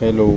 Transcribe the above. Hello.